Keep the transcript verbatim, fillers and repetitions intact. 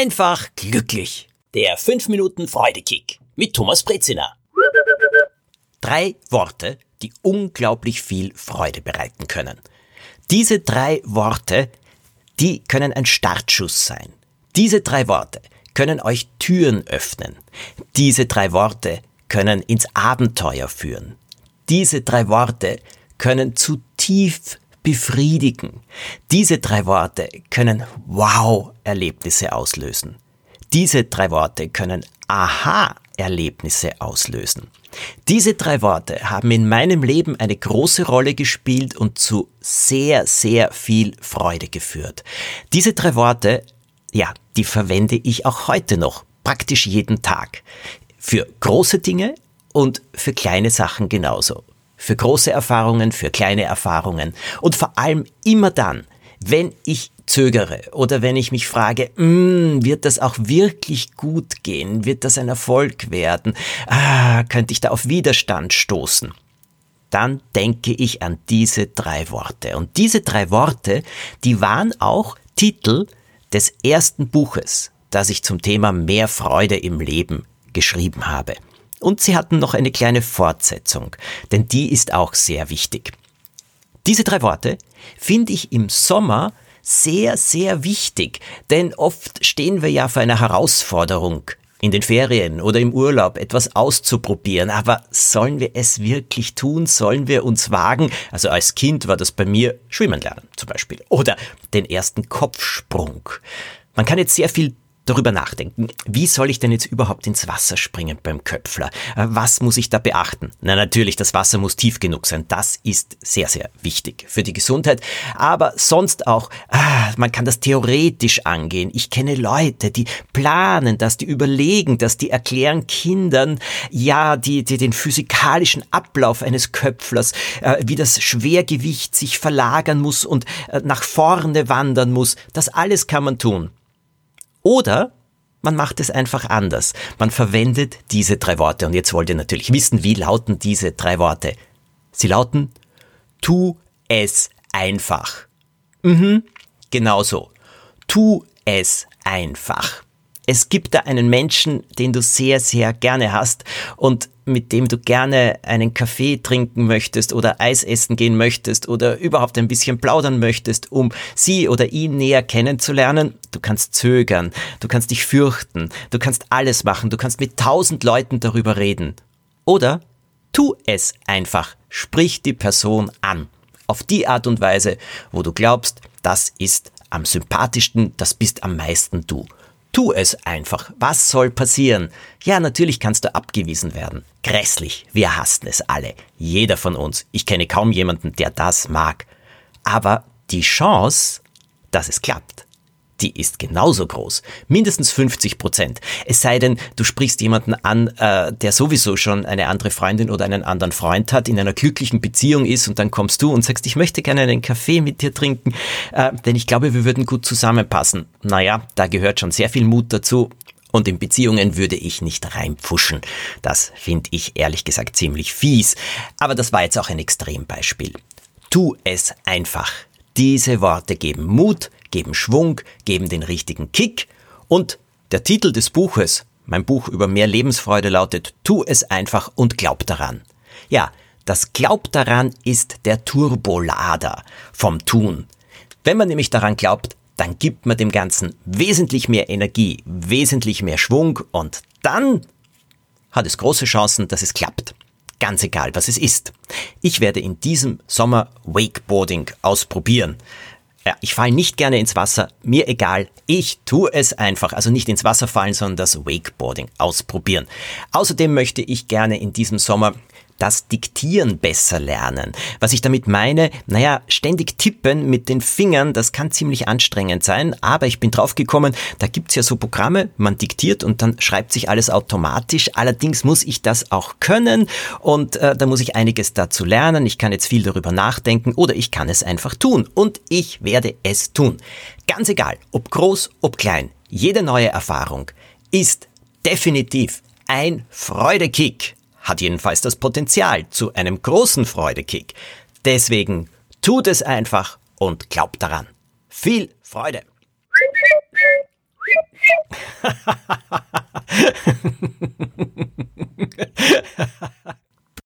einfach glücklich. Der fünf Minuten Freudekick mit Thomas Brezina. Drei Worte, die unglaublich viel Freude bereiten können. Diese drei Worte, die können ein Startschuss sein. Diese drei Worte können euch Türen öffnen. Diese drei Worte können ins Abenteuer führen. Diese drei Worte können zutiefst befriedigen. Diese drei Worte können Wow-Erlebnisse auslösen. Diese drei Worte können Aha-Erlebnisse auslösen. Diese drei Worte haben in meinem Leben eine große Rolle gespielt und zu sehr, sehr viel Freude geführt. Diese drei Worte, ja, die verwende ich auch heute noch, praktisch jeden Tag. Für große Dinge und für kleine Sachen genauso. Für große Erfahrungen, für kleine Erfahrungen und vor allem immer dann, wenn ich zögere oder wenn ich mich frage, wird das auch wirklich gut gehen? Wird das ein Erfolg werden? Ah, könnte ich da auf Widerstand stoßen? Dann denke ich an diese drei Worte. Und diese drei Worte, die waren auch Titel des ersten Buches, das ich zum Thema mehr Freude im Leben geschrieben habe. Und sie hatten noch eine kleine Fortsetzung, denn die ist auch sehr wichtig. Diese drei Worte finde ich im Sommer sehr, sehr wichtig, denn oft stehen wir ja vor einer Herausforderung, in den Ferien oder im Urlaub etwas auszuprobieren. Aber sollen wir es wirklich tun? Sollen wir uns wagen? Also als Kind war das bei mir Schwimmen lernen zum Beispiel oder den ersten Kopfsprung. Man kann jetzt sehr viel darüber nachdenken, wie soll ich denn jetzt überhaupt ins Wasser springen beim Köpfler? Was muss ich da beachten? Na natürlich, das Wasser muss tief genug sein. Das ist sehr, sehr wichtig für die Gesundheit. Aber sonst auch, man kann das theoretisch angehen. Ich kenne Leute, die planen das, die überlegen das, die erklären Kindern, ja, die, die den physikalischen Ablauf eines Köpflers, wie das Schwergewicht sich verlagern muss und nach vorne wandern muss. Das alles kann man tun. Oder man macht es einfach anders. Man verwendet diese drei Worte. Und jetzt wollt ihr natürlich wissen, wie lauten diese drei Worte? Sie lauten, tu es einfach. Mhm, genau so. Tu es einfach. Es gibt da einen Menschen, den du sehr, sehr gerne hast und mit dem du gerne einen Kaffee trinken möchtest oder Eis essen gehen möchtest oder überhaupt ein bisschen plaudern möchtest, um sie oder ihn näher kennenzulernen. Du kannst zögern, du kannst dich fürchten, du kannst alles machen, du kannst mit tausend Leuten darüber reden. Oder tu es einfach, sprich die Person an. Auf die Art und Weise, wo du glaubst, das ist am sympathischsten, das bist am meisten du. Tu es einfach. Was soll passieren? Ja, natürlich kannst du abgewiesen werden. Grässlich. Wir hassen es alle. Jeder von uns. Ich kenne kaum jemanden, der das mag. Aber die Chance, dass es klappt, die ist genauso groß. Mindestens fünfzig Prozent. Es sei denn, du sprichst jemanden an, äh, der sowieso schon eine andere Freundin oder einen anderen Freund hat, in einer glücklichen Beziehung ist und dann kommst du und sagst, ich möchte gerne einen Kaffee mit dir trinken, äh, denn ich glaube, wir würden gut zusammenpassen. Naja, da gehört schon sehr viel Mut dazu und in Beziehungen würde ich nicht reinpfuschen. Das finde ich ehrlich gesagt ziemlich fies. Aber das war jetzt auch ein Extrembeispiel. Tu es einfach. Diese Worte geben Mut, geben Schwung, geben den richtigen Kick und der Titel des Buches, mein Buch über mehr Lebensfreude lautet, tu es einfach und glaub daran. Ja, das Glaub daran ist der Turbolader vom Tun. Wenn man nämlich daran glaubt, dann gibt man dem Ganzen wesentlich mehr Energie, wesentlich mehr Schwung und dann hat es große Chancen, dass es klappt. Ganz egal, was es ist. Ich werde in diesem Sommer Wakeboarding ausprobieren. Ja, ich falle nicht gerne ins Wasser, mir egal, ich tue es einfach. Also nicht ins Wasser fallen, sondern das Wakeboarding ausprobieren. Außerdem möchte ich gerne in diesem Sommer das Diktieren besser lernen. Was ich damit meine, naja, ständig tippen mit den Fingern, das kann ziemlich anstrengend sein, aber ich bin drauf gekommen, da gibt's ja so Programme, man diktiert und dann schreibt sich alles automatisch, allerdings muss ich das auch können und äh, da muss ich einiges dazu lernen, ich kann jetzt viel darüber nachdenken oder ich kann es einfach tun und ich werde es tun. Ganz egal, ob groß, ob klein, jede neue Erfahrung ist definitiv ein Freudekick. Hat jedenfalls das Potenzial zu einem großen Freudekick. Deswegen tut es einfach und glaubt daran. Viel Freude!